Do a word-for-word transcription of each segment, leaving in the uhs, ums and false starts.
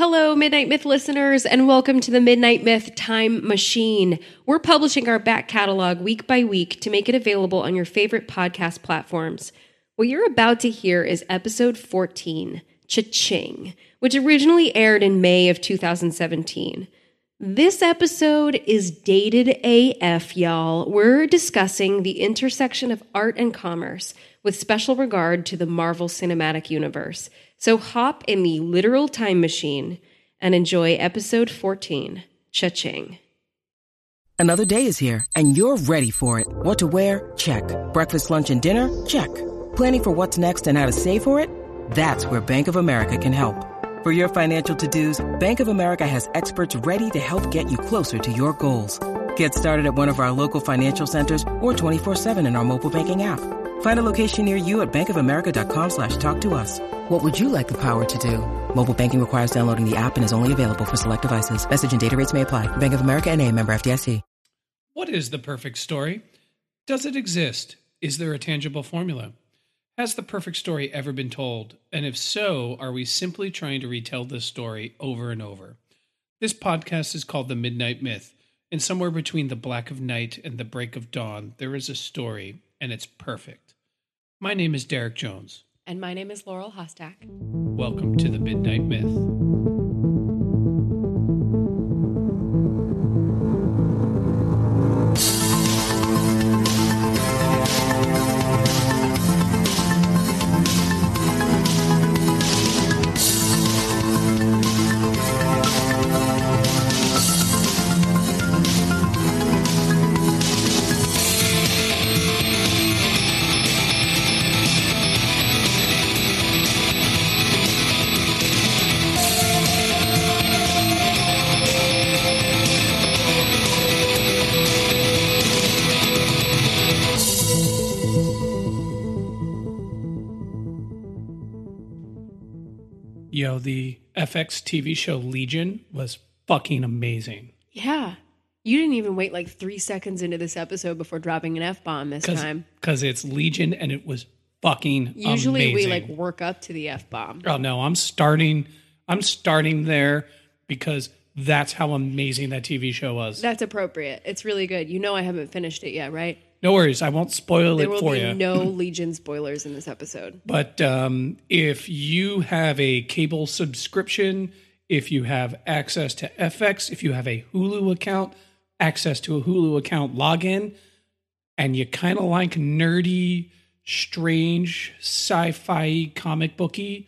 Hello, Midnight Myth listeners, and welcome to the Midnight Myth Time Machine. We're publishing our back catalog week by week to make it available on your favorite podcast platforms. What you're about to hear is episode fourteen, Cha-Ching, which originally aired in May of two thousand seventeen. This episode is dated A F, y'all. We're discussing the intersection of art and commerce with special regard to the Marvel Cinematic Universe. So hop in the literal time machine and enjoy episode fourteen, Cha-Ching. Another day is here, and you're ready for it. What to wear? Check. Breakfast, lunch, and dinner? Check. Planning for what's next and how to save for it? That's where Bank of America can help. For your financial to-dos, Bank of America has experts ready to help get you closer to your goals. Get started at one of our local financial centers or twenty-four seven in our mobile banking app. Find a location near you at bankofamerica.com slash talk to us. What would you like the power to do? Mobile banking requires downloading the app and is only available for select devices. Message and data rates may apply. Bank of America N A, member F D I C. What is the perfect story? Does it exist? Is there a tangible formula? Has the perfect story ever been told? And if so, are we simply trying to retell this story over and over? This podcast is called The Midnight Myth, and somewhere between the black of night and the break of dawn, there is a story, and it's perfect. My name is Derek Jones. And my name is Laurel Hostak. Welcome to the Midnight Myth. Yo, the F X T V show Legion was fucking amazing. Yeah. You didn't even wait like three seconds into this episode before dropping an F-bomb this Cause, time. Because it's Legion and it was fucking Usually amazing. Usually we like work up to the F-bomb. Oh, no. I'm starting, I'm starting there because that's how amazing that T V show was. That's appropriate. It's really good. You know I haven't finished it yet, right? No worries. I won't spoil there it for you. There will be no Legion spoilers in this episode. But um, if you have a cable subscription, if you have access to F X, if you have a Hulu account, access to a Hulu account login, and you kind of like nerdy, strange, sci-fi comic booky,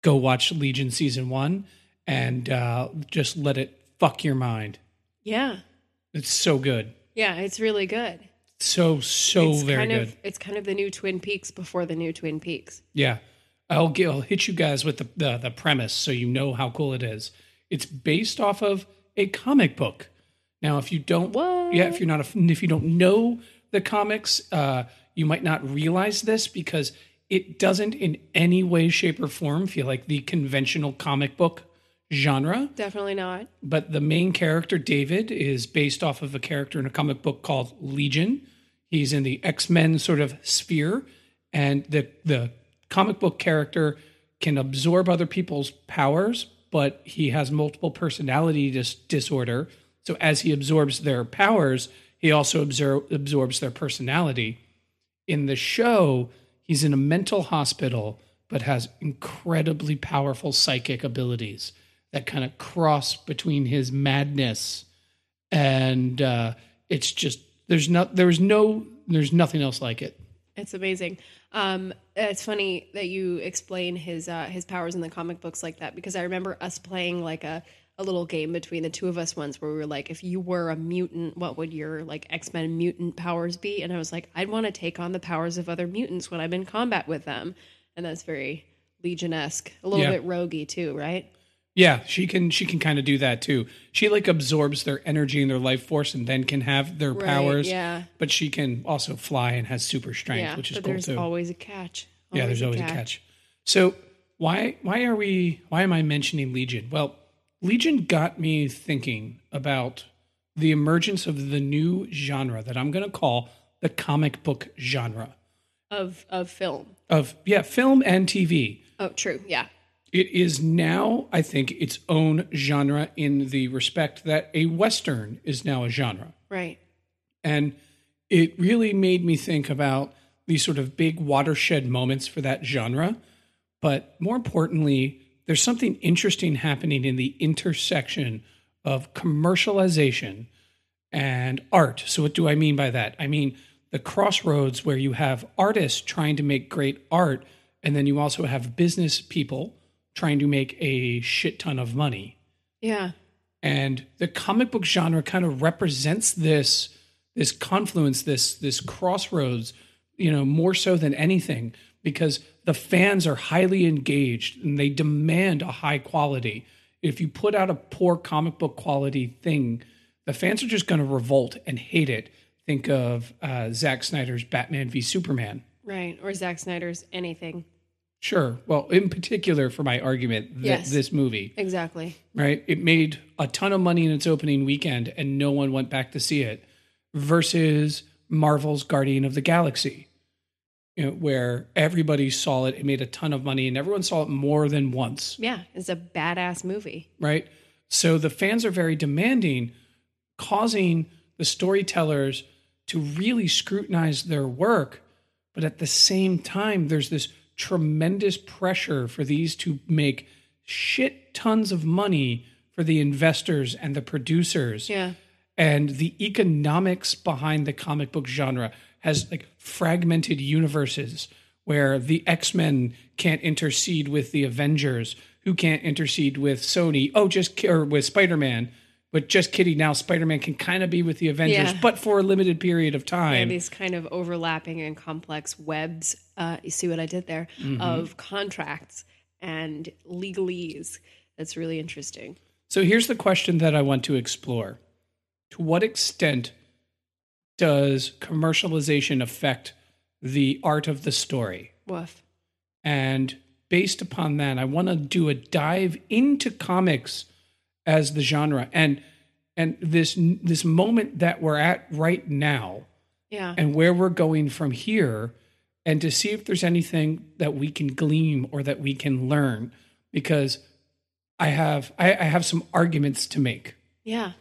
go watch Legion Season one and uh, just let it fuck your mind. Yeah. It's so good. Yeah, it's really good. So, so it's very kind of, good. It's kind of the new Twin Peaks before the new Twin Peaks. Yeah. I'll, get, I'll hit you guys with the, the, the premise so you know how cool it is. It's based off of a comic book. Now, if you don't, what? yeah, if you're not, a, if you don't know the comics, uh, you might not realize this because it doesn't in any way, shape, or form feel like the conventional comic book genre. Definitely not. But the main character, David, is based off of a character in a comic book called Legion. He's in the X-Men sort of sphere, and the the comic book character can absorb other people's powers, but he has multiple personality dis- disorder. So as he absorbs their powers, he also absor- absorbs their personality. In the show, he's in a mental hospital, but has incredibly powerful psychic abilities that kind of cross between his madness and uh, it's just, There's not. There's no. There's nothing else like it. It's amazing. Um, it's funny that you explain his uh, his powers in the comic books like that because I remember us playing like a, a little game between the two of us once where we were like, if you were a mutant, what would your like X-Men mutant powers be? And I was like, I'd want to take on the powers of other mutants when I'm in combat with them, and that's very Legion-esque, a little yeah. bit roguey too, right? Yeah, she can she can kind of do that too. She like absorbs their energy and their life force and then can have their right, powers. Yeah. But she can also fly and has super strength, yeah, which is cool too. But there's always a catch. Always yeah, there's a always catch. a catch. So why why are we why am I mentioning Legion? Well, Legion got me thinking about the emergence of the new genre that I'm going to call the comic book genre of of film. Of yeah, film and T V. Oh, true. Yeah. It is now, I think, its own genre in the respect that a Western is now a genre. Right. And it really made me think about these sort of big watershed moments for that genre. But more importantly, there's something interesting happening in the intersection of commercialization and art. So what do I mean by that? I mean the crossroads where you have artists trying to make great art, and then you also have business people trying to make a shit ton of money. Yeah. And the comic book genre kind of represents this, this confluence, this, this crossroads, you know, more so than anything, because the fans are highly engaged and they demand a high quality. If you put out a poor comic book quality thing, the fans are just going to revolt and hate it. Think of uh, Zack Snyder's Batman v Superman. Right. Or Zack Snyder's anything. Sure. Well, in particular for my argument, th- yes. this movie. Exactly. Right? It made a ton of money in its opening weekend and no one went back to see it versus Marvel's Guardian of the Galaxy, you know, where everybody saw it. It made a ton of money and everyone saw it more than once. Yeah. It's a badass movie. Right? So the fans are very demanding, causing the storytellers to really scrutinize their work. But at the same time, there's this tremendous pressure for these to make shit tons of money for the investors and the producers. Yeah. And the economics behind the comic book genre has like fragmented universes where the X-Men can't intercede with the Avengers, who can't intercede with Sony. Oh, just or with Spider-Man. But just kidding, now Spider-Man can kind of be with the Avengers, yeah. but for a limited period of time. Yeah, these kind of overlapping and complex webs, uh, you see what I did there, mm-hmm. of contracts and legalese. That's really interesting. So here's the question that I want to explore. To what extent does commercialization affect the art of the story? Woof. And based upon that, I want to do a dive into comics as the genre and and this this moment that we're at right now, yeah, and where we're going from here, and to see if there's anything that we can glean or that we can learn, because I have I, I have some arguments to make. Yeah,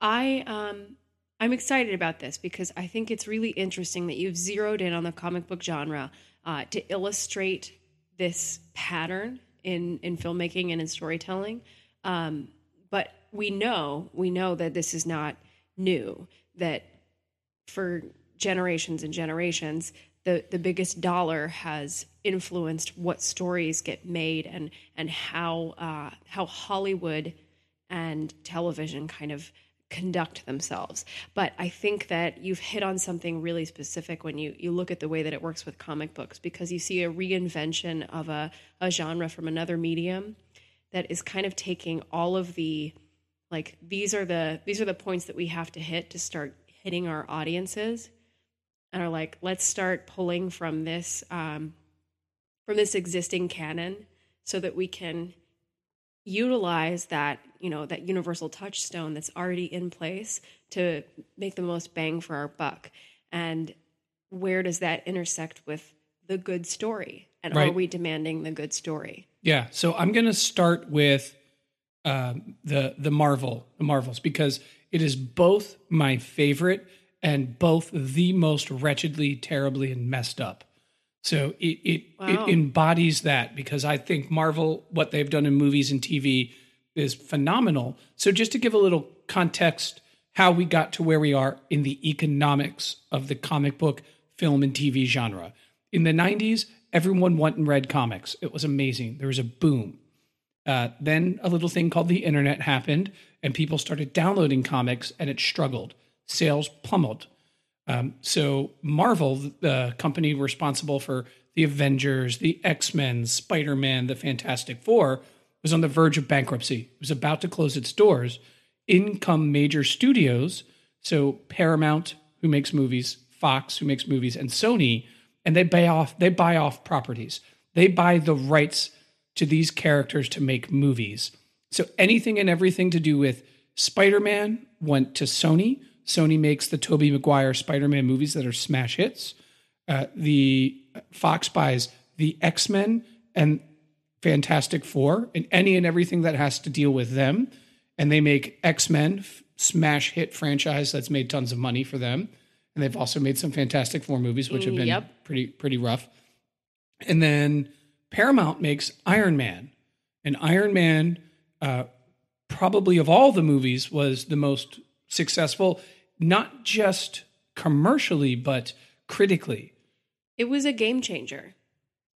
I um I'm excited about this because I think it's really interesting that you've zeroed in on the comic book genre uh, to illustrate this pattern in in filmmaking and in storytelling. Um, But we know, we know that this is not new, that for generations and generations, the, the biggest dollar has influenced what stories get made and and how uh, how Hollywood and television kind of conduct themselves. But I think that you've hit on something really specific when you, you look at the way that it works with comic books, because you see a reinvention of a, a genre from another medium that is kind of taking all of the, like, these are the these are the points that we have to hit to start hitting our audiences, and are like, let's start pulling from this um, from this existing canon so that we can utilize that, you know, that universal touchstone that's already in place to make the most bang for our buck. And where does that intersect with the good story? And right. Are we demanding the good story? Yeah, so I'm going to start with um, the the Marvel, the Marvels, because it is both my favorite and both the most wretchedly, terribly, and messed up. So it it, wow. it embodies that, because I think Marvel, what they've done in movies and T V is phenomenal. So just to give a little context, how we got to where we are in the economics of the comic book, film, and T V genre. In the nineties, everyone went and read comics. It was amazing. There was a boom. Uh, then a little thing called the internet happened, and people started downloading comics, and it struggled. Sales plummeted. Um, so Marvel, the company responsible for the Avengers, the X-Men, Spider-Man, the Fantastic Four, was on the verge of bankruptcy. It was about to close its doors. In come major studios, so Paramount, who makes movies, Fox, who makes movies, and Sony. And they buy off they buy off properties. They buy the rights to these characters to make movies. So anything and everything to do with Spider-Man went to Sony. Sony makes the Tobey Maguire Spider-Man movies that are smash hits. Uh, the Fox buys the X-Men, and Fantastic Four and any and everything that has to deal with them. And they make X-Men, f- smash hit franchise that's made tons of money for them. And they've also made some Fantastic Four movies, which have been yep. pretty pretty rough. And then Paramount makes Iron Man. And Iron Man, uh, probably of all the movies, was the most successful, not just commercially, but critically. It was a game changer.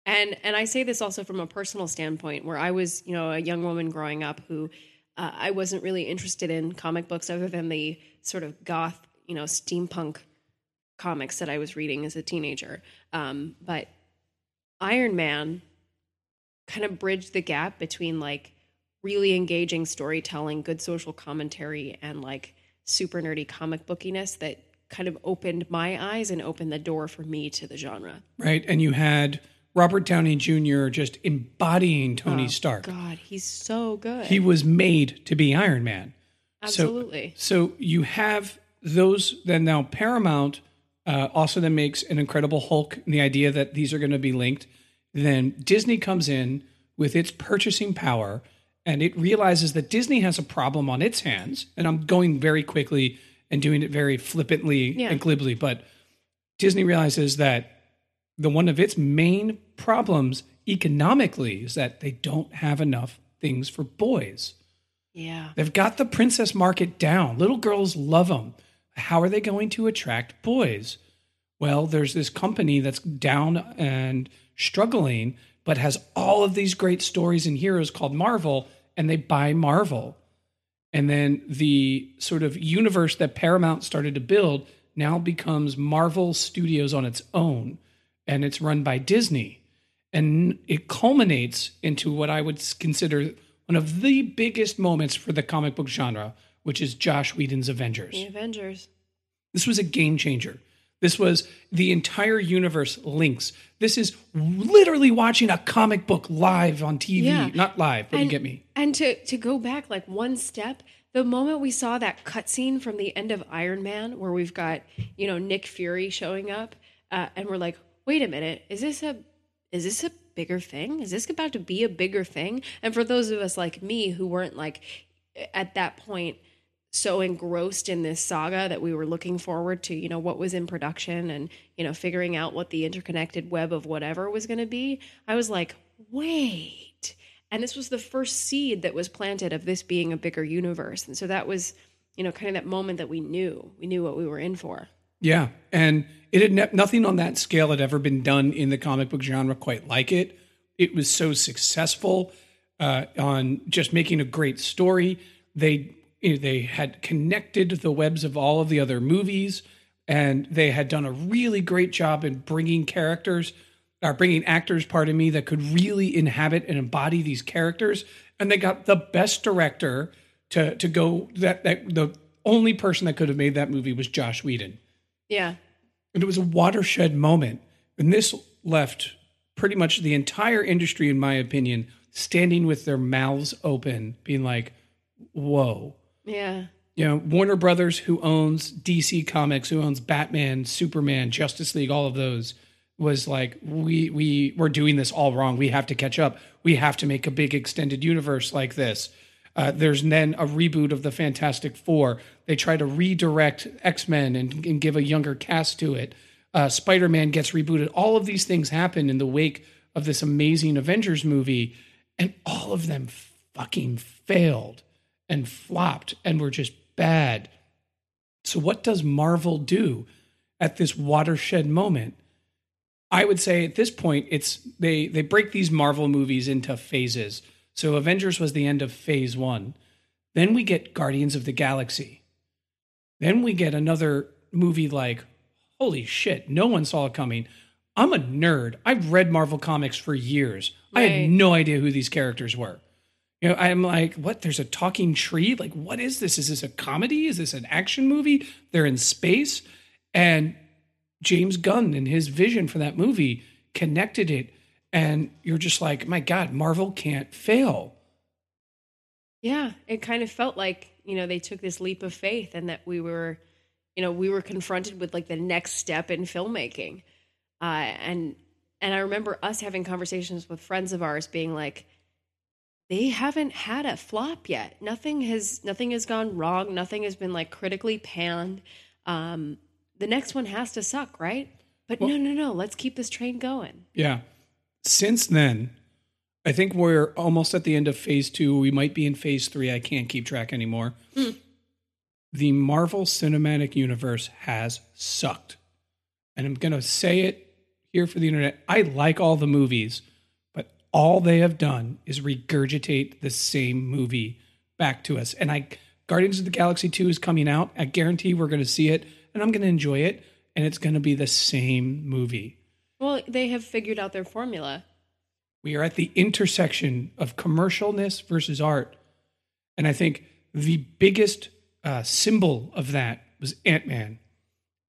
And and I say this also from a personal standpoint, where I was, you know, a young woman growing up who uh, I wasn't really interested in comic books other than the sort of goth, you know, steampunk comics that I was reading as a teenager. Um, but Iron Man kind of bridged the gap between like really engaging storytelling, good social commentary, and like super nerdy comic bookiness that kind of opened my eyes and opened the door for me to the genre. Right. And you had Robert Downey Junior just embodying Tony oh, Stark. God, he's so good. He was made to be Iron Man. Absolutely. So, so you have those, then now Paramount uh, also then makes an Incredible Hulk, and the idea that these are going to be linked. Then Disney comes in with its purchasing power, and it realizes that Disney has a problem on its hands. And I'm going very quickly and doing it very flippantly yeah. and glibly, but Disney realizes that the one of its main problems economically is that they don't have enough things for boys. Yeah. They've got the princess market down. Little girls love them. How are they going to attract boys? Well, there's this company that's down and struggling, but has all of these great stories and heroes called Marvel, and they buy Marvel. And then the sort of universe that Paramount started to build now becomes Marvel Studios on its own, and it's run by Disney. And it culminates into what I would consider one of the biggest moments for the comic book genre, which is Joss Whedon's Avengers. The Avengers. This was a game changer. This was the entire universe links. This is literally watching a comic book live on T V. Yeah. Not live, but and, you get me. And to, to go back like one step, the moment we saw that cutscene from the end of Iron Man, where we've got, you know, Nick Fury showing up, uh, and we're like, wait a minute, is this a is this a bigger thing? Is this about to be a bigger thing? And for those of us like me who weren't like at that point so engrossed in this saga that we were looking forward to, you know, what was in production and, you know, figuring out what the interconnected web of whatever was going to be, I was like, wait. And this was the first seed that was planted of this being a bigger universe. And so that was, you know, kind of that moment that we knew. We knew what we were in for. Yeah, and it had ne- nothing on that scale had ever been done in the comic book genre quite like it. It was so successful uh, on just making a great story. They they had connected the webs of all of the other movies, and they had done a really great job in bringing characters, or bringing actors, pardon me, that could really inhabit and embody these characters. And they got the best director to to go. That, that the only person that could have made that movie was Joss Whedon. Yeah. And it was a watershed moment. And this left pretty much the entire industry, in my opinion, standing with their mouths open, being like, whoa. Yeah. You know, Warner Brothers, who owns D C Comics, who owns Batman, Superman, Justice League, all of those, was like, we, we, we're doing this all wrong. We have to catch up. We have to make a big extended universe like this. Uh, there's then a reboot of the Fantastic Four. They try to redirect X-Men and, and give a younger cast to it. Uh, Spider-Man gets rebooted. All of these things happen in the wake of this amazing Avengers movie, and all of them fucking failed and flopped and were just bad. So what does Marvel do at this watershed moment? I would say at this point, it's they they break these Marvel movies into phases. So Avengers was the end of phase one. Then we get Guardians of the Galaxy. Then we get another movie like, holy shit, no one saw it coming. I'm a nerd. I've read Marvel Comics for years. Right. I had no idea who these characters were. You know, I'm like, what? There's a talking tree? Like, what is this? Is this a comedy? Is this an action movie? They're in space. And James Gunn and his vision for that movie connected it. And you're just like, my God, Marvel can't fail. Yeah, it kind of felt like, you know, they took this leap of faith and that we were, you know, we were confronted with like the next step in filmmaking. Uh, and And I remember us having conversations with friends of ours being like, they haven't had a flop yet. Nothing has nothing has gone wrong. Nothing has been like critically panned. Um, the next one has to suck, right? But well, no, no, no. Let's keep this train going. Yeah. Since then, I think we're almost at the end of phase two. We might be in phase three. I can't keep track anymore. Mm. The Marvel Cinematic Universe has sucked. And I'm going to say it here for the internet. I like all the movies. All they have done is regurgitate the same movie back to us. And I, Guardians of the Galaxy two is coming out. I guarantee we're going to see it, and I'm going to enjoy it, and it's going to be the same movie. Well, they have figured out their formula. We are at the intersection of commercialness versus art. And I think the biggest uh, symbol of that was Ant-Man.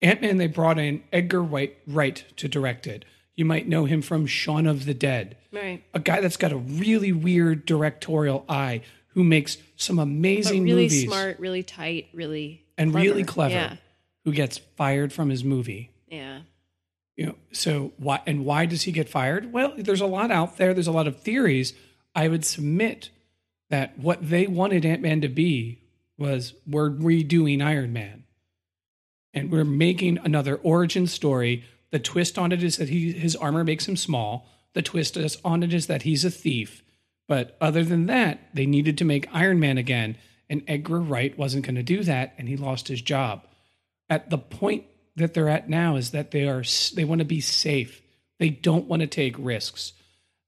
Ant-Man, they brought in Edgar Wright to direct it. You might know him from Shaun of the Dead. Right. A guy that's got a really weird directorial eye who makes some amazing really movies. Really smart, really tight, really And clever. really clever. Yeah. Who gets fired from his movie. Yeah. You know, so why and why does he get fired? Well, there's a lot out there. There's a lot of theories. I would submit that what they wanted Ant-Man to be was, we're redoing Iron Man. And we're making another origin story. The twist on it is that he, his armor makes him small. The twist on it is that he's a thief. But other than that, they needed to make Iron Man again, and Edgar Wright wasn't going to do that, and he lost his job. At the point that they're at now is that they are they want to be safe. They don't want to take risks.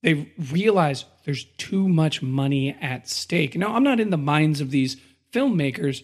They realize there's too much money at stake. Now, I'm not in the minds of these filmmakers,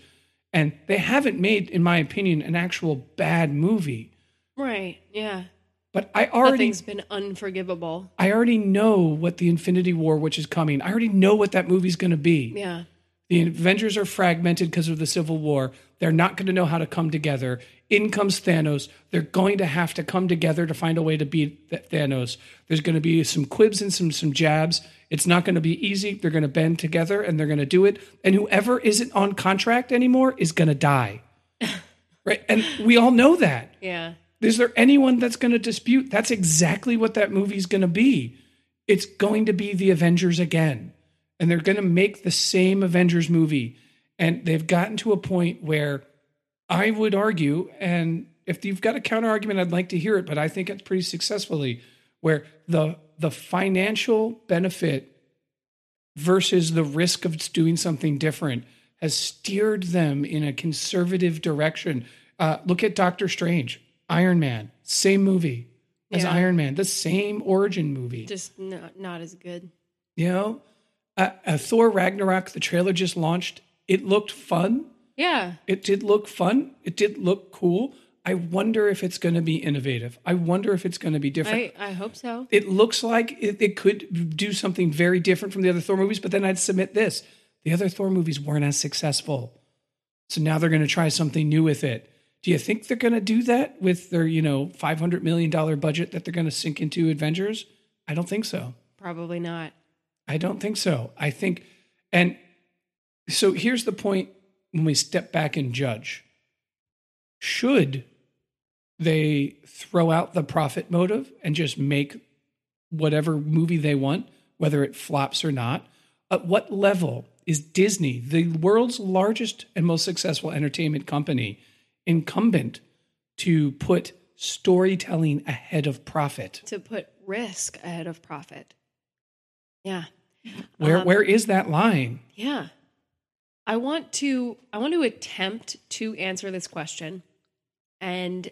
and they haven't made, in my opinion, an actual bad movie. Right, yeah. But I already... Nothing's been unforgivable. I already know what the Infinity War, which is coming, I already know what that movie's going to be. Yeah. The Avengers are fragmented because of the Civil War. They're not going to know how to come together. In comes Thanos. They're going to have to come together to find a way to beat Thanos. There's going to be some quibs and some, some jabs. It's not going to be easy. They're going to bend together, and they're going to do it. And whoever isn't on contract anymore is going to die. Right? And we all know that. Yeah. Is there anyone that's going to dispute? That's exactly what that movie's going to be. It's going to be the Avengers again. And they're going to make the same Avengers movie. And they've gotten to a point where I would argue, and if you've got a counter argument, I'd like to hear it, but I think it's pretty successfully, where the the financial benefit versus the risk of doing something different has steered them in a conservative direction. Uh, look at Doctor Strange. Iron Man, same movie as yeah. Iron Man, the same origin movie. Just not, not as good. You know, uh, uh, Thor Ragnarok, the trailer just launched. It looked fun. Yeah. It did look fun. It did look cool. I wonder if it's going to be innovative. I wonder if it's going to be different. I, I hope so. It looks like it, it could do something very different from the other Thor movies, but then I'd submit this. The other Thor movies weren't as successful. So now they're going to try something new with it. Do you think they're going to do that with their, you know, five hundred million dollars budget that they're going to sink into Avengers? I don't think so. Probably not. I don't think so. I think, and so here's the point when we step back and judge. Should they throw out the profit motive and just make whatever movie they want, whether it flops or not? At what level is Disney, the world's largest and most successful entertainment company, incumbent to put storytelling ahead of profit, to put risk ahead of profit? Yeah. Where um, where is that line? Yeah. I want to I want to attempt to answer this question, and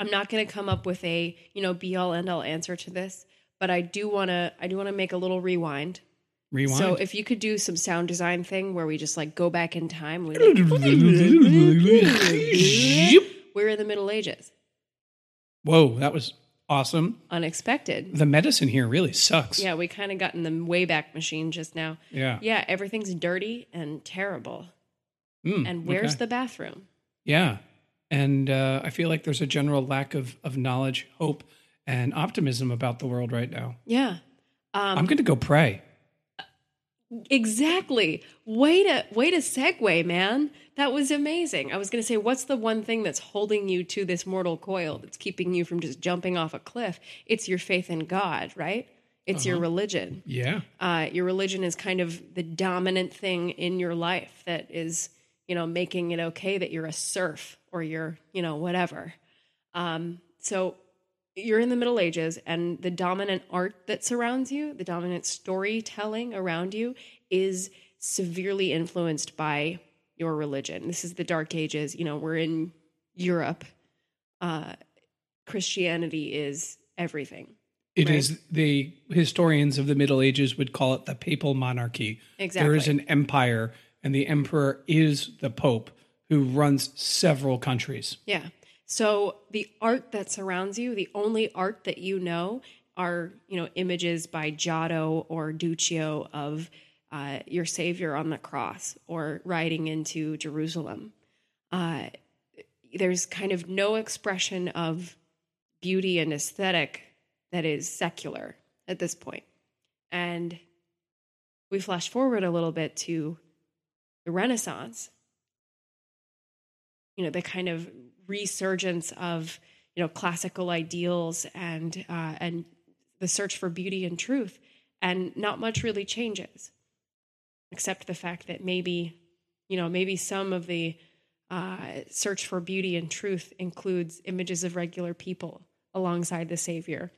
I'm not going to come up with a, you know, be all end all answer to this, but I do want to I do want to make a little rewind. Rewind. So if you could do some sound design thing where we just like go back in time. Like, we're in the Middle Ages. Whoa, that was awesome. Unexpected. The medicine here really sucks. Yeah, we kind of got in the Wayback Machine just now. Yeah. Yeah, everything's dirty and terrible. Mm, and where's okay. the bathroom? Yeah. And uh, I feel like there's a general lack of, of knowledge, hope, and optimism about the world right now. Yeah. Um, I'm going to go pray. Exactly. Way to way to segue, man. That was amazing. I was going to say, what's the one thing that's holding you to this mortal coil that's keeping you from just jumping off a cliff? It's your faith in God, right? It's uh-huh. your religion. Yeah. Uh, your religion is kind of the dominant thing in your life that is, you know, making it okay that you're a serf or you're, you know, whatever. Um, so you're in the Middle Ages, and the dominant art that surrounds you, the dominant storytelling around you, is severely influenced by your religion. This is the Dark Ages. You know, we're in Europe. Uh, Christianity is everything. It right? is. The historians of the Middle Ages would call it the papal monarchy. Exactly. There is an empire, and the emperor is the pope who runs several countries. Yeah. So the art that surrounds you, the only art that you know are, you know, images by Giotto or Duccio of uh, your Savior on the cross or riding into Jerusalem. Uh, there's kind of no expression of beauty and aesthetic that is secular at this point. And we flash forward a little bit to the Renaissance. You know, the kind of resurgence of, you know, classical ideals and uh, and the search for beauty and truth, and not much really changes, except the fact that maybe, you know, maybe some of the uh, search for beauty and truth includes images of regular people alongside the Savior.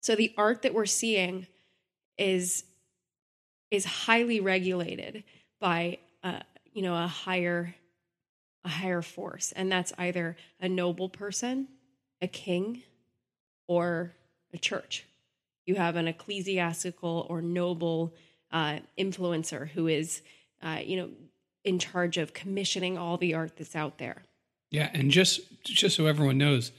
So the art that we're seeing is is highly regulated by uh, you know a higher. a higher force. And that's either a noble person, a king, or a church. You have an ecclesiastical or noble uh, influencer who is, uh, you know, in charge of commissioning all the art that's out there. Yeah. And just, just so everyone knows,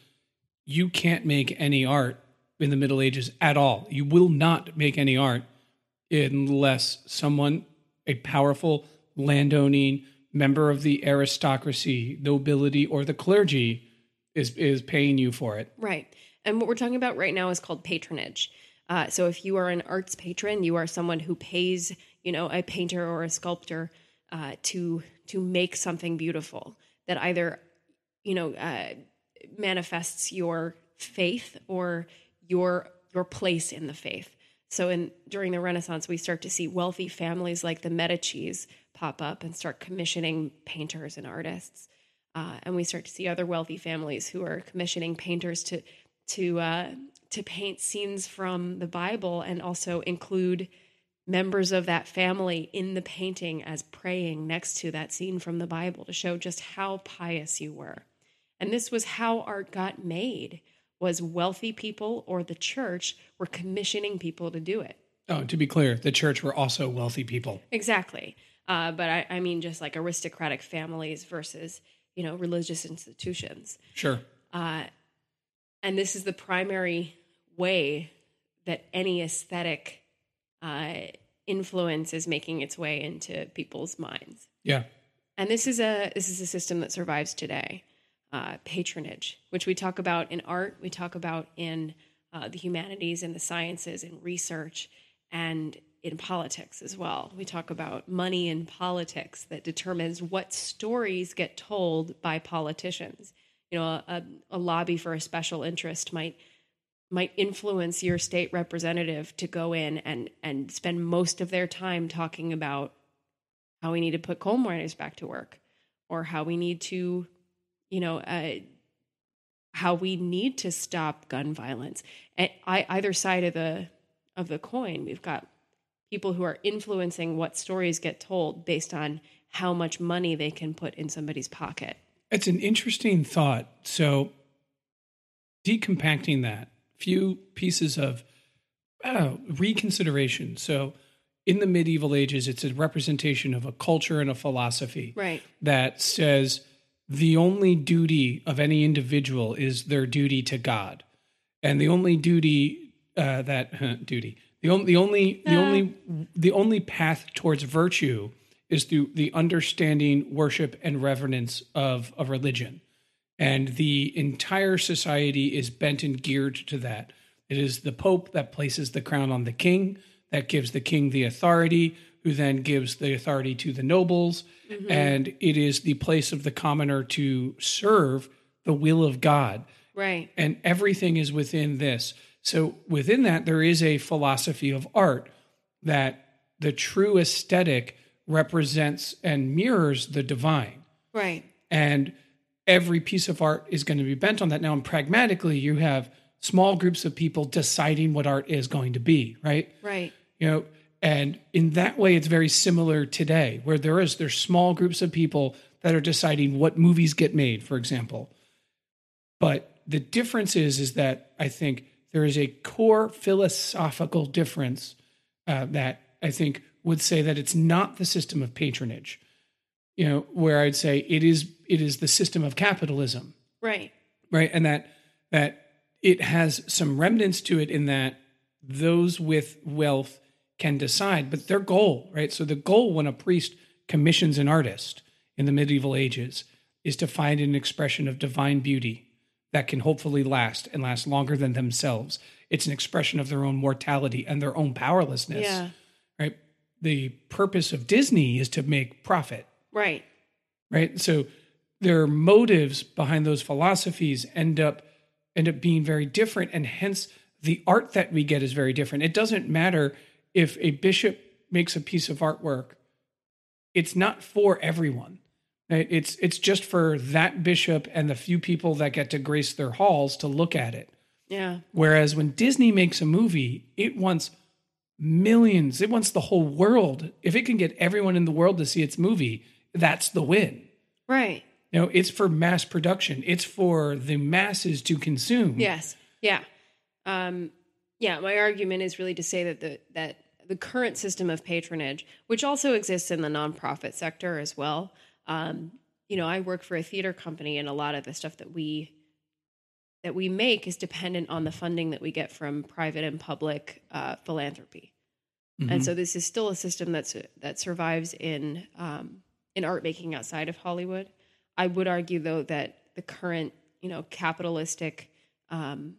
you can't make any art in the Middle Ages at all. You will not make any art unless someone, a powerful landowning member of the aristocracy, nobility, or the clergy is is paying you for it. Right. And what we're talking about right now is called patronage. Uh, so if you are an arts patron, you are someone who pays, you know, a painter or a sculptor uh, to to make something beautiful that either, you know, uh, manifests your faith or your your place in the faith. So in during the Renaissance, we start to see wealthy families like the Medicis pop up and start commissioning painters and artists. Uh, and we start to see other wealthy families who are commissioning painters to to uh, to paint scenes from the Bible and also include members of that family in the painting as praying next to that scene from the Bible to show just how pious you were. And this was how art got made. Was wealthy people or the church were commissioning people to do it. Oh, to be clear, the church were also wealthy people. Exactly. Uh, but I, I mean, just like aristocratic families versus, you know, religious institutions. Sure. Uh, and this is the primary way that any aesthetic uh, influence is making its way into people's minds. Yeah. And this is a this is a system that survives today. Uh, patronage, which we talk about in art, we talk about in uh, the humanities and the sciences and research and in politics as well. We talk about money in politics that determines what stories get told by politicians. You know, a, a lobby for a special interest might might influence your state representative to go in and, and spend most of their time talking about how we need to put coal miners back to work or how we need to you know, uh, how we need to stop gun violence. And I, either side of the of the coin, we've got people who are influencing what stories get told based on how much money they can put in somebody's pocket. It's an interesting thought. So decompacting that, few pieces of uh, reconsideration. So in the medieval ages, it's a representation of a culture and a philosophy right. that says the only duty of any individual is their duty to God, and the only duty uh, that huh, duty the only the only the uh. only the only path towards virtue is through the understanding, worship, and reverence of a religion, and the entire society is bent and geared to that. It is the Pope that places the crown on the king, that gives the king the authority, who then gives the authority to the nobles. Mm-hmm. And it is the place of the commoner to serve the will of God. Right. And everything is within this. So within that, there is a philosophy of art that the true aesthetic represents and mirrors the divine. Right. And every piece of art is going to be bent on that. Now, and pragmatically, you have small groups of people deciding what art is going to be, right? Right. You know, and in that way, it's very similar today, where there is there's small groups of people that are deciding what movies get made, for example. But the difference is, is that I think there is a core philosophical difference uh, that I think would say that it's not the system of patronage, you know, where I'd say it is, it is the system of capitalism. Right. Right. And that, that, it has some remnants to it in that those with wealth can decide, but their goal, right? So the goal when a priest commissions an artist in the medieval ages is to find an expression of divine beauty that can hopefully last and last longer than themselves. It's an expression of their own mortality and their own powerlessness, yeah. right? The purpose of Disney is to make profit. Right. Right? So their motives behind those philosophies end up end up being very different, and hence the art that we get is very different. It doesn't matter if a bishop makes a piece of artwork. It's not for everyone. It's it's just for that bishop and the few people that get to grace their halls to look at it. Yeah. Whereas when Disney makes a movie, it wants millions. It wants the whole world. If it can get everyone in the world to see its movie, that's the win. Right. You know, it's for mass production. It's for the masses to consume. Yes. Yeah. Um, yeah. My argument is really to say that the, that the current system of patronage, which also exists in the nonprofit sector as well. Um, you know, I work for a theater company, and a lot of the stuff that we, that we make is dependent on the funding that we get from private and public uh, philanthropy. Mm-hmm. And so this is still a system that's, that survives in, um, in art making outside of Hollywood. I would argue, though, that the current, you know, capitalistic, um,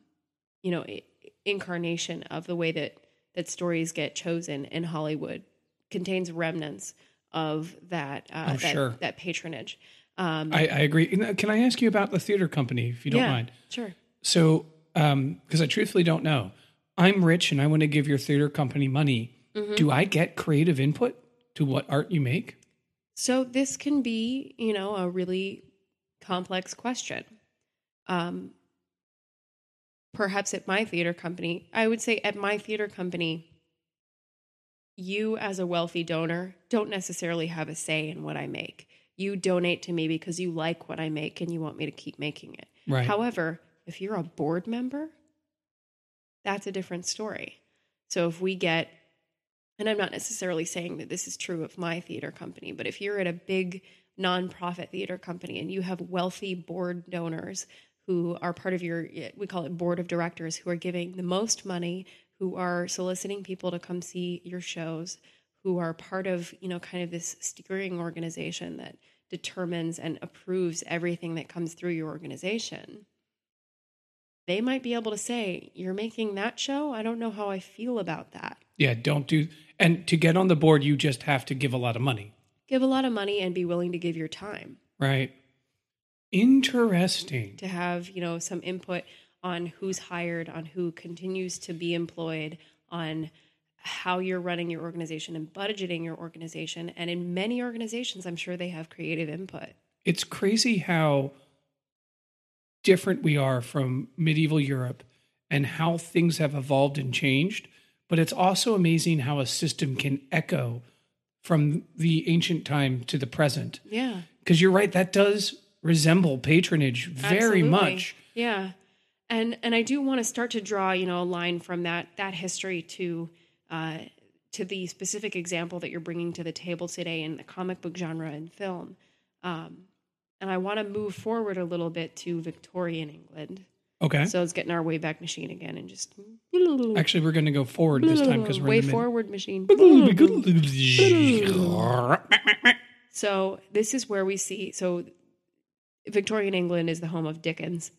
you know, I- incarnation of the way that, that stories get chosen in Hollywood contains remnants of that uh, oh, that, sure. that patronage. Um, I, I agree. Can I ask you about the theater company, if you don't yeah, mind? Sure. So, um, because I truthfully don't know. I'm rich, and I want to give your theater company money. Mm-hmm. Do I get creative input to what art you make? So this can be, you know, a really complex question. Um, perhaps at my theater company, I would say at my theater company, you as a wealthy donor don't necessarily have a say in what I make. You donate to me because you like what I make and you want me to keep making it. Right. However, if you're a board member, that's a different story. So if we get... and I'm not necessarily saying that this is true of my theater company, but if you're at a big nonprofit theater company and you have wealthy board donors who are part of your, we call it board of directors, who are giving the most money, who are soliciting people to come see your shows, who are part of, you know, kind of this steering organization that determines and approves everything that comes through your organization, they might be able to say, you're making that show? I don't know how I feel about that. Yeah, don't do... and to get on the board, you just have to give a lot of money. Give a lot of money and be willing to give your time. Right. Interesting. To have, you know, some input on who's hired, on who continues to be employed, on how you're running your organization and budgeting your organization. And in many organizations, I'm sure they have creative input. It's crazy how different we are from medieval Europe and how things have evolved and changed. But it's also amazing how a system can echo from the ancient time to the present. Yeah. Because you're right, that does resemble patronage very Absolutely. much. Yeah. And and I do want to start to draw, you know, a line from that that history to uh, to the specific example that you're bringing to the table today in the comic book genre and film. Um, and I want to move forward a little bit to Victorian England. Okay. So it's getting our way back machine again and just... Actually, we're going to go forward this time because we're way in the mid- forward machine. So this is where we see... So Victorian England is the home of Dickens.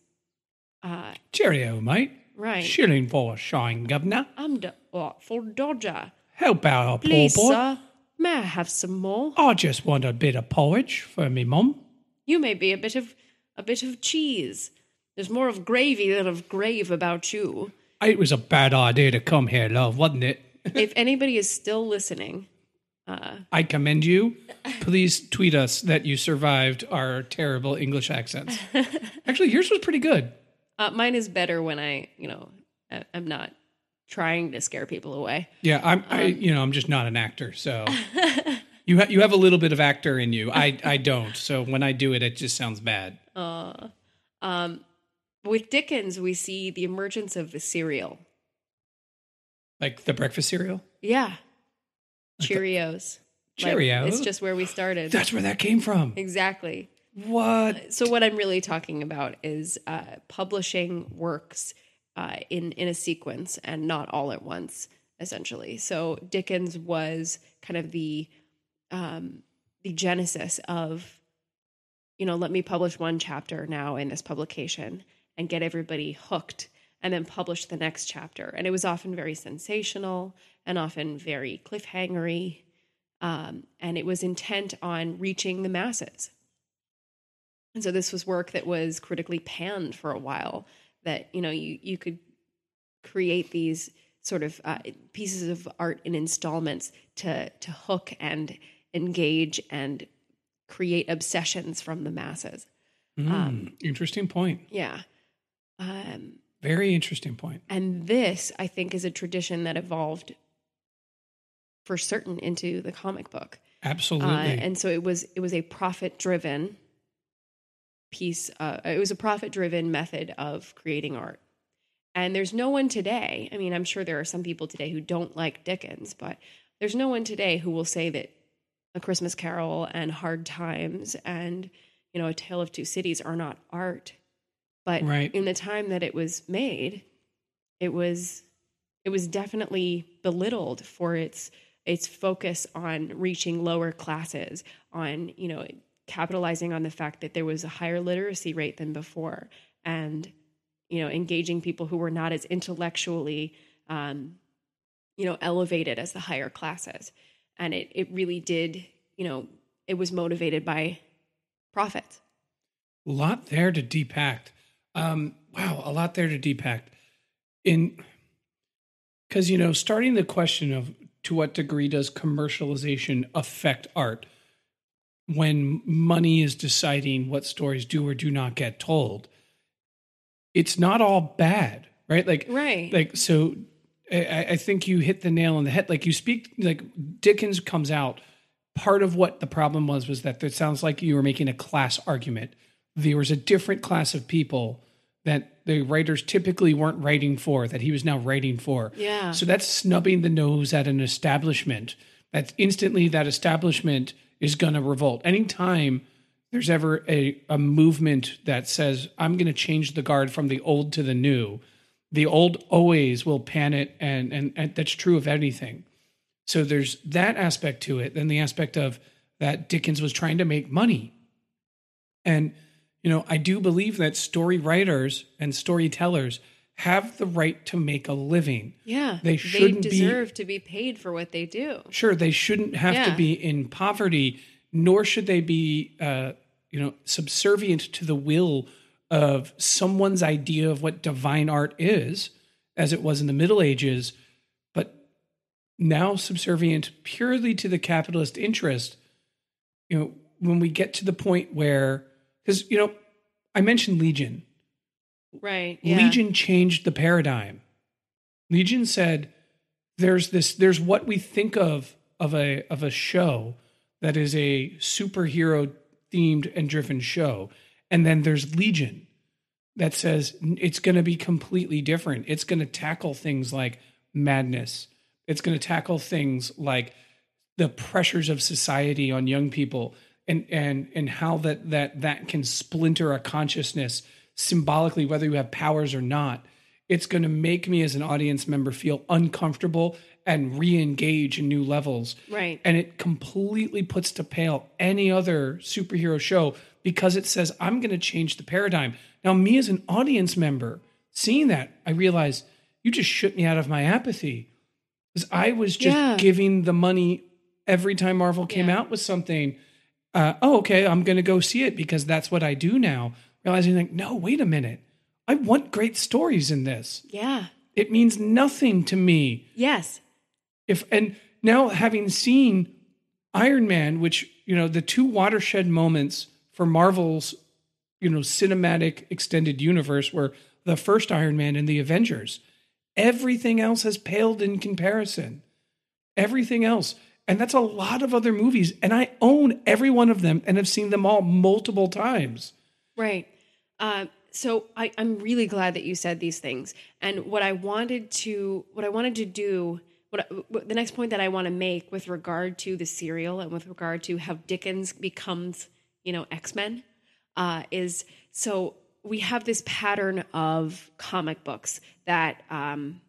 Uh, Cheerio, mate. Right. Shilling for a shine, governor. I'm the awful dodger. Help out our poor boy. Please, sir. May I have some more? I just want a bit of porridge for me mum. You may be a bit of a bit of cheese. There's more of gravy than of grave about you. It was a bad idea to come here, love, wasn't it? If anybody is still listening... Uh, I commend you. Please tweet us that you survived our terrible English accents. Actually, yours was pretty good. Uh, mine is better when I, you know, I'm not trying to scare people away. Yeah, I'm. Um, I, you know, I'm just not an actor, so you ha- you have a little bit of actor in you. I I don't. So when I do it, it just sounds bad. Uh, um, with Dickens, we see the emergence of the cereal, like the breakfast cereal. Yeah. Cheerios. Cheerios. Like, it's just where we started. That's where that came from. Exactly. What? So what I'm really talking about is uh, publishing works uh, in, in a sequence and not all at once, essentially. So Dickens was kind of the um, the genesis of, you know, let me publish one chapter now in this publication and get everybody hooked and then publish the next chapter. And it was often very sensational and often very cliffhangery, um, and it was intent on reaching the masses. And so this was work that was critically panned for a while, that, you know, you, you could create these sort of uh, pieces of art in installments to, to hook and engage and create obsessions from the masses. Mm, um, interesting point. Yeah. Um, very interesting point. And this, I think, is a tradition that evolved for certain into the comic book. Absolutely. Uh, and so it was it was a profit-driven piece. Uh, it was a profit-driven method of creating art. And there's no one today, I mean, I'm sure there are some people today who don't like Dickens, but there's no one today who will say that A Christmas Carol and Hard Times and, you know, A Tale of Two Cities are not art. But right. In the time that it was made, it was it was definitely belittled for its its focus on reaching lower classes, on, you know, capitalizing on the fact that there was a higher literacy rate than before, and, you know, engaging people who were not as intellectually, um, you know, elevated as the higher classes. And it, it really did, you know, it was motivated by profits. A lot there to depack. Um, wow, a lot there to depack. In... Because, you know, starting the question of to what degree does commercialization affect art when money is deciding what stories do or do not get told, it's not all bad, right? Like, right. Like, so I, I think you hit the nail on the head. Like you speak, like Dickens comes out. Part of what the problem was, was that it sounds like you were making a class argument. There was a different class of people that the writers typically weren't writing for, that he was now writing for. Yeah. So that's snubbing the nose at an establishment. That's instantly that establishment is going to revolt. Anytime there's ever a, a movement that says, I'm going to change the guard from the old to the new, the old always will pan it. And, and, and that's true of anything. So there's that aspect to it. Then the aspect of that Dickens was trying to make money. And you know, I do believe that story writers and storytellers have the right to make a living. Yeah, they shouldn't they deserve be, to be paid for what they do. Sure, they shouldn't have yeah. to be in poverty, nor should they be, uh, you know, subservient to the will of someone's idea of what divine art is, as it was in the Middle Ages, but now subservient purely to the capitalist interest. You know, when we get to the point where... Because, you know, I mentioned Legion. Right. Yeah. Legion changed the paradigm. Legion said, there's this, there's what we think of, of a, of a show that is a superhero themed and driven show. And then there's Legion that says it's going to be completely different. It's going to tackle things like madness. It's going to tackle things like the pressures of society on young people. And and and how that, that that can splinter a consciousness symbolically, whether you have powers or not. It's going to make me as an audience member feel uncomfortable and re-engage in new levels. Right. And it completely puts to pale any other superhero show because it says, I'm going to change the paradigm. Now, me as an audience member, seeing that, I realized you just shook me out of my apathy because I was just yeah. giving the money every time Marvel came yeah. out with something, uh, oh, okay, I'm going to go see it because that's what I do now. Realizing like, no, wait a minute. I want great stories in this. Yeah. It means nothing to me. Yes. If and now having seen Iron Man, which, you know, the two watershed moments for Marvel's, you know, cinematic extended universe were the first Iron Man and the Avengers. Everything else has paled in comparison. Everything else. And that's a lot of other movies. And I own every one of them and have seen them all multiple times. Right. Uh, so I, I'm really glad that you said these things. And what I wanted to, what I wanted to do, what, what the next point that I want to make with regard to the serial and with regard to how Dickens becomes, you know, X-Men, uh, is so we have this pattern of comic books that um,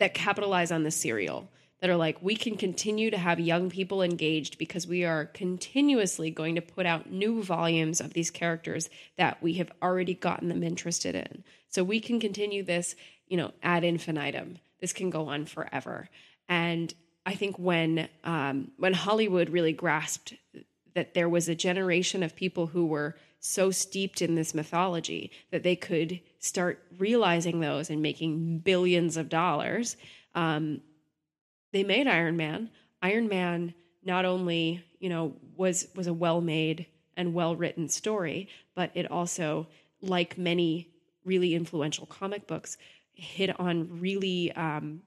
that capitalize on the serial, that are like, we can continue to have young people engaged because we are continuously going to put out new volumes of these characters that we have already gotten them interested in. So we can continue this, you know, ad infinitum. This can go on forever. And I think when um, when Hollywood really grasped that there was a generation of people who were so steeped in this mythology that they could start realizing those and making billions of dollars, um, they made Iron Man. Iron Man not only, you know, was was a well-made and well-written story, but it also, like many really influential comic books, hit on really, um,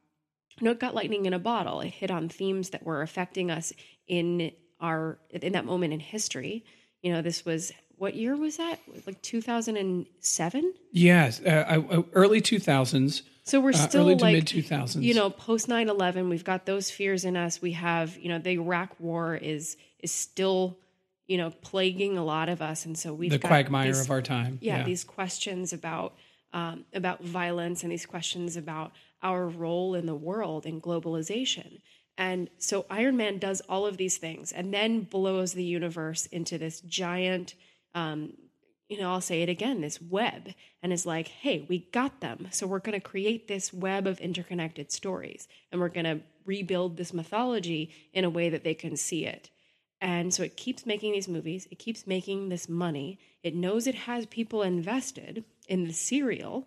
you know, it got lightning in a bottle. It hit on themes that were affecting us in our in that moment in history. You know, this was, what year was that? Like two thousand seven? Yes, uh, I, early two thousands. So we're still uh, early to like, mid two thousands. You know, post nine eleven, we've got those fears in us. We have, you know, the Iraq War is is still, you know, plaguing a lot of us. And so we've the got the quagmire these, of our time. Yeah, yeah. These questions about um, about violence and these questions about our role in the world and globalization. And so Iron Man does all of these things and then blows the universe into this giant, um, you know, I'll say it again, this web, and is like, hey, we got them. So we're going to create this web of interconnected stories, and we're going to rebuild this mythology in a way that they can see it. And so it keeps making these movies. It keeps making this money. It knows it has people invested in the serial,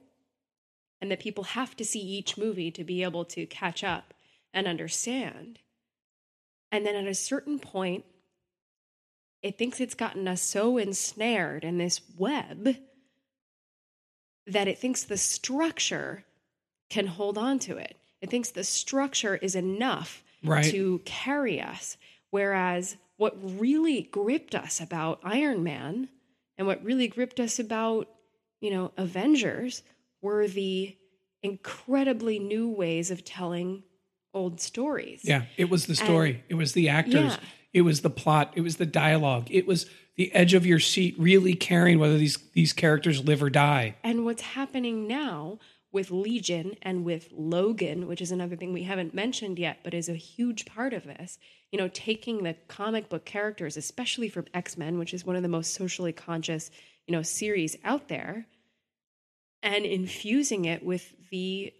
and that people have to see each movie to be able to catch up and understand. And then at a certain point, it thinks it's gotten us so ensnared in this web that it thinks the structure can hold on to it. It thinks the structure is enough right. to carry us. Whereas what really gripped us about Iron Man and what really gripped us about, you know, Avengers were the incredibly new ways of telling old stories. Yeah, it was the story. And, it was the actors. Yeah. It was the plot. It was the dialogue. It was the edge of your seat, really caring whether these, these characters live or die. And what's happening now with Legion and with Logan, which is another thing we haven't mentioned yet, but is a huge part of this, you know, taking the comic book characters, especially from X-Men, which is one of the most socially conscious, you know, series out there, and infusing it with the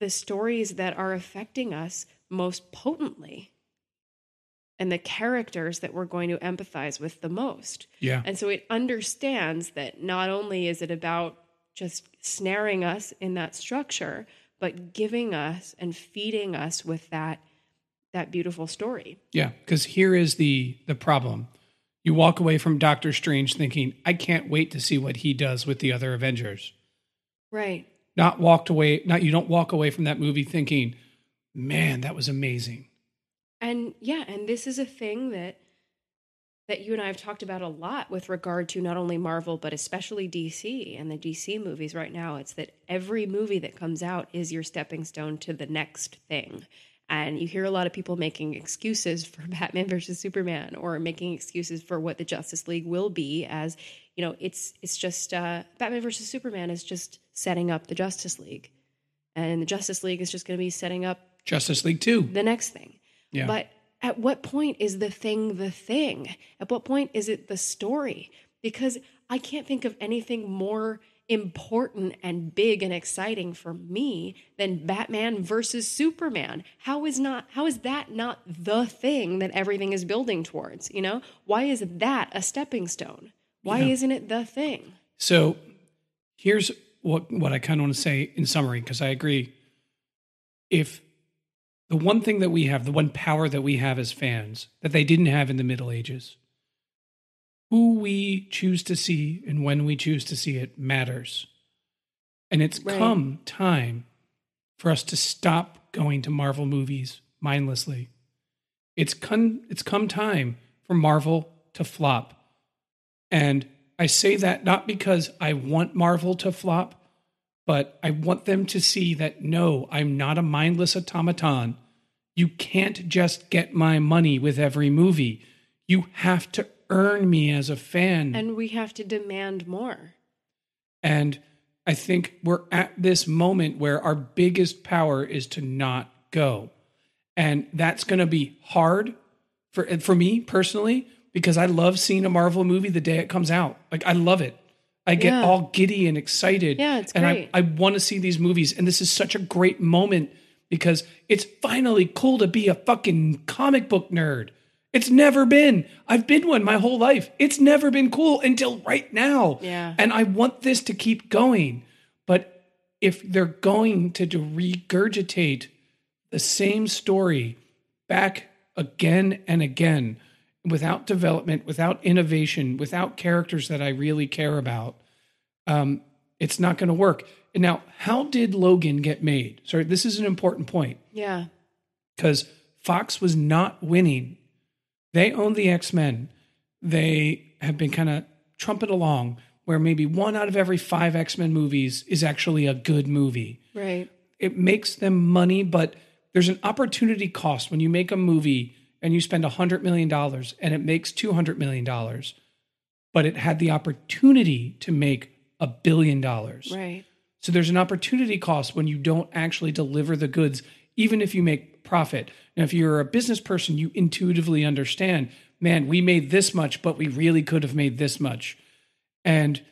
the stories that are affecting us most potently. And the characters that we're going to empathize with the most. Yeah. And so it understands that not only is it about just snaring us in that structure, but giving us and feeding us with that that beautiful story. Yeah, because here is the the problem. You walk away from Doctor Strange thinking, I can't wait to see what he does with the other Avengers. Right. Not walked away, not you don't walk away from that movie thinking, man, that was amazing. And yeah, and this is a thing that that you and I have talked about a lot with regard to not only Marvel, but especially D C and the D C movies right now. It's that every movie that comes out is your stepping stone to the next thing. And you hear a lot of people making excuses for Batman versus Superman, or making excuses for what the Justice League will be, as, you know, it's it's just uh, Batman versus Superman is just setting up the Justice League. And the Justice League is just going to be setting up Justice League two, the next thing. Yeah. But at what point is the thing the thing? At what point is it the story? Because I can't think of anything more important and big and exciting for me than Batman versus Superman. How is not how is that not the thing that everything is building towards? You know, why is that a stepping stone? Why yeah. isn't it the thing? So here's what what I kind of want to say in summary, because I agree. If the one thing that we have, the one power that we have as fans that they didn't have in the Middle Ages, who we choose to see and when we choose to see it matters. And it's right. come time for us to stop going to Marvel movies mindlessly. It's come, it's come time for Marvel to flop. And I say that not because I want Marvel to flop, but I want them to see that, no, I'm not a mindless automaton. You can't just get my money with every movie. You have to earn me as a fan. And we have to demand more. And I think we're at this moment where our biggest power is to not go. And that's going to be hard for, for me personally, because I love seeing a Marvel movie the day it comes out. Like, I love it. I get yeah. all giddy and excited. Yeah, it's and great. I, I want to see these movies. And this is such a great moment because it's finally cool to be a fucking comic book nerd. It's never been. I've been one my whole life. It's never been cool until right now. Yeah. And I want this to keep going. But if they're going to regurgitate the same story back again and again, without development, without innovation, without characters that I really care about, um, it's not going to work. And now, how did Logan get made? Sorry, this is an important point. Yeah. Because Fox was not winning. They owned the X-Men. They have been kind of trumpet along where maybe one out of every five X-Men movies is actually a good movie. Right. It makes them money, but there's an opportunity cost when you make a movie and you spend one hundred million dollars and it makes two hundred million dollars, but it had the opportunity to make a billion dollars. Right. So there's an opportunity cost when you don't actually deliver the goods, even if you make profit. Now, if you're a business person, you intuitively understand, man, we made this much, but we really could have made this much. And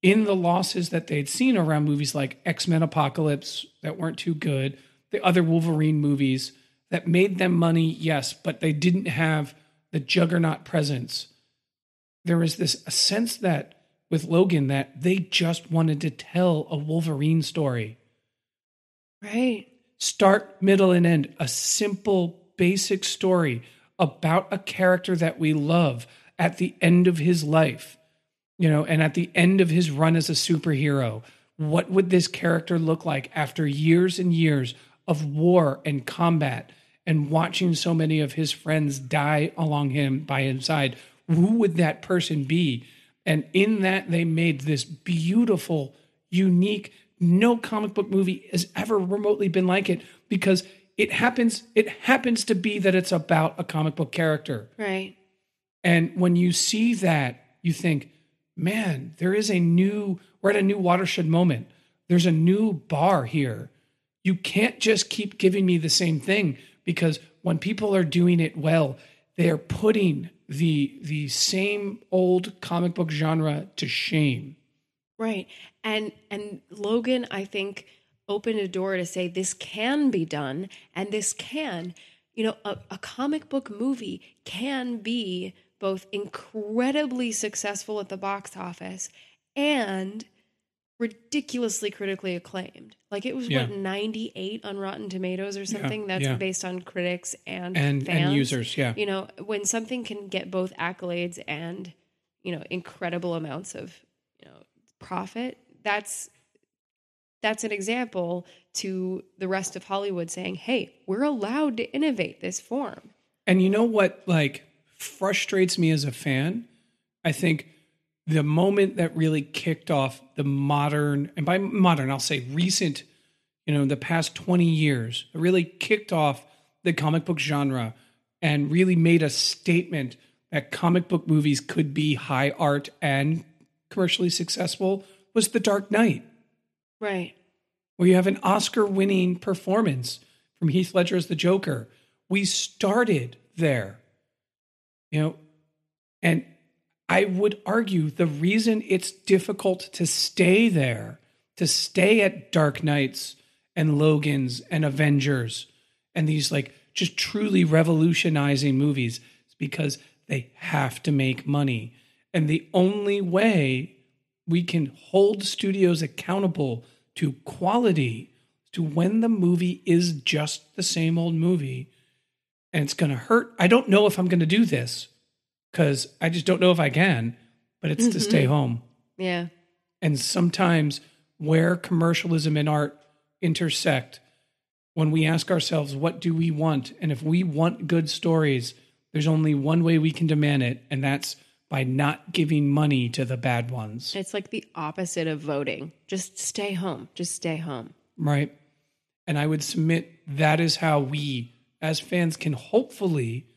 in the losses that they'd seen around movies like X-Men Apocalypse that weren't too good, the other Wolverine movies, that made them money, yes, but they didn't have the juggernaut presence. There is this a sense that with Logan that they just wanted to tell a Wolverine story. Right. Start, middle, and end. A simple, basic story about a character that we love at the end of his life, you know, and at the end of his run as a superhero. What would this character look like after years and years of war and combat and watching so many of his friends die along him by his side? Who would that person be? And in that, they made this beautiful, unique, no comic book movie has ever remotely been like it, because it happens, it happens to be that it's about a comic book character. Right. And when you see that, you think, man, there is a new, we're at a new watershed moment. There's a new bar here. You can't just keep giving me the same thing, because when people are doing it well, they're putting the the same old comic book genre to shame. Right. And and Logan, I think, opened a door to say this can be done, and this can, you know, a, a comic book movie can be both incredibly successful at the box office and ridiculously critically acclaimed. Like, it was yeah. what ninety-eight on Rotten Tomatoes or something. Yeah, that's yeah. based on critics and, and fans and users. Yeah, you know, when something can get both accolades and, you know, incredible amounts of, you know, profit, that's that's an example to the rest of Hollywood saying, "Hey, we're allowed to innovate this form." And you know what, like, frustrates me as a fan, I think. The moment that really kicked off the modern, and by modern, I'll say recent, you know, the past twenty years, it really kicked off the comic book genre and really made a statement that comic book movies could be high art and commercially successful was The Dark Knight. Right. Where you have an Oscar-winning performance from Heath Ledger as the Joker. We started there, you know, and I would argue the reason it's difficult to stay there, to stay at Dark Knights and Logans and Avengers and these like just truly revolutionizing movies, is because they have to make money. And the only way we can hold studios accountable to quality, to when the movie is just the same old movie, and it's going to hurt. I don't know if I'm going to do this, because I just don't know if I can, but it's mm-hmm. to stay home. Yeah. And sometimes where commercialism and art intersect, when we ask ourselves, what do we want? And if we want good stories, there's only one way we can demand it, and that's by not giving money to the bad ones. It's like the opposite of voting. Just stay home. Just stay home. Right. And I would submit that is how we, as fans, can hopefully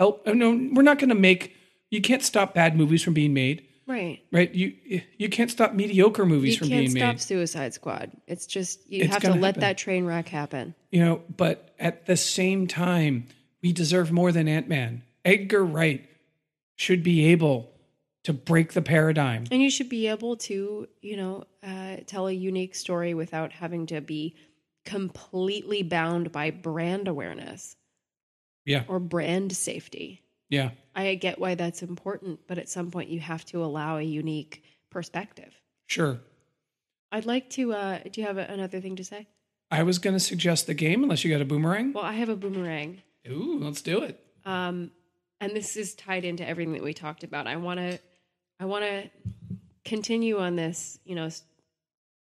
help. No, we're not going to make, you can't stop bad movies from being made. Right. Right. You you can't stop mediocre movies you from being made. You can't stop Suicide Squad. It's just, you it's have to let happen. That train wreck happen. You know, but at the same time, we deserve more than Ant-Man. Edgar Wright should be able to break the paradigm. And you should be able to, you know, uh, tell a unique story without having to be completely bound by brand awareness. Yeah. Or brand safety. Yeah. I get why that's important, but at some point you have to allow a unique perspective. Sure. I'd like to, uh, do you have a, another thing to say? I was going to suggest the game, unless you got a boomerang. Well, I have a boomerang. Ooh, let's do it. Um, and this is tied into everything that we talked about. I want to, I want to continue on this, you know,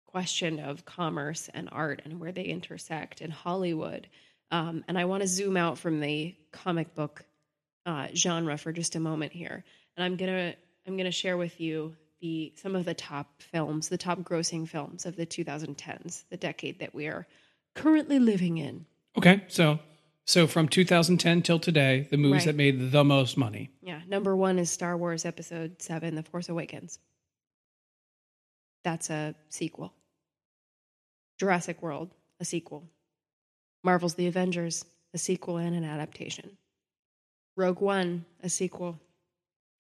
question of commerce and art and where they intersect in Hollywood. Um, and I want to zoom out from the comic book Uh, genre for just a moment here, and I'm gonna I'm gonna share with you the some of the top films, the top grossing films of the twenty tens, the decade that we are currently living in. Okay, so so from two thousand ten till today, the movies right. that made the most money. Yeah, number one is Star Wars Episode seven, The Force Awakens. That's a sequel. Jurassic World, a sequel. Marvel's The Avengers, a sequel and an adaptation. Rogue One, a sequel.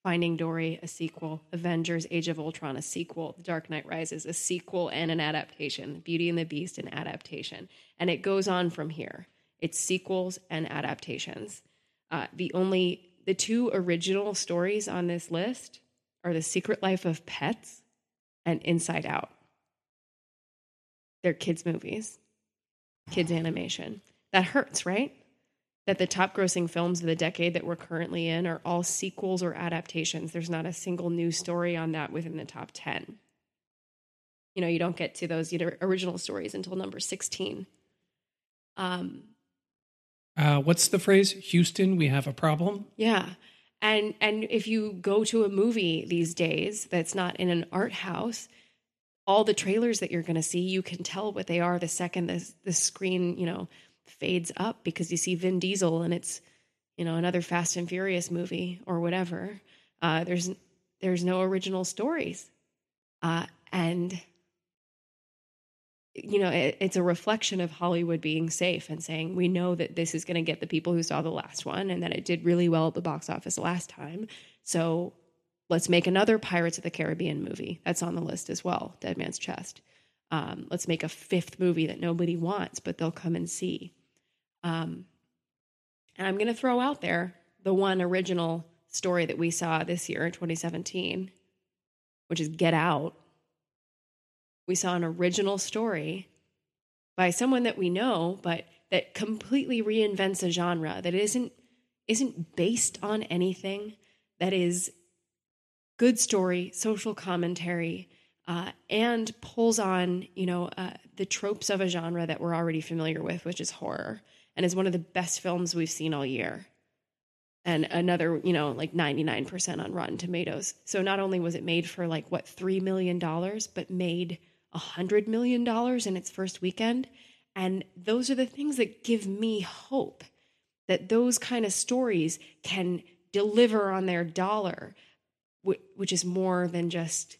Finding Dory, a sequel. Avengers, Age of Ultron, a sequel. The Dark Knight Rises, a sequel and an adaptation. Beauty and the Beast, an adaptation. And it goes on from here. It's sequels and adaptations. Uh, the only, the two original stories on this list are The Secret Life of Pets and Inside Out. They're kids' movies, kids' animation. That hurts, right? That the top grossing films of the decade that we're currently in are all sequels or adaptations. There's not a single new story on that within the top ten. You know, you don't get to those original stories until number sixteen. Um, uh, what's the phrase? Houston, we have a problem. Yeah. And, and if you go to a movie these days that's not in an art house, all the trailers that you're going to see, you can tell what they are the second the, the screen, you know, fades up, because you see Vin Diesel and it's, you know, another Fast and Furious movie or whatever. Uh, there's, there's no original stories. Uh, and, you know, it, it's a reflection of Hollywood being safe and saying, we know that this is going to get the people who saw the last one and that it did really well at the box office last time. So let's make another Pirates of the Caribbean movie. That's on the list as well. Dead Man's Chest. Um, let's make a fifth movie that nobody wants, but they'll come and see. Um, and I'm going to throw out there the one original story that we saw this year in twenty seventeen, which is Get Out. We saw an original story by someone that we know, but that completely reinvents a genre that isn't, isn't based on anything, that is good story, social commentary, Uh, and pulls on, you know, uh, the tropes of a genre that we're already familiar with, which is horror, and is one of the best films we've seen all year. And another, you know, like ninety-nine percent on Rotten Tomatoes. So not only was it made for like, what, three million dollars, but made one hundred million dollars in its first weekend. And those are the things that give me hope that those kind of stories can deliver on their dollar, which is more than just,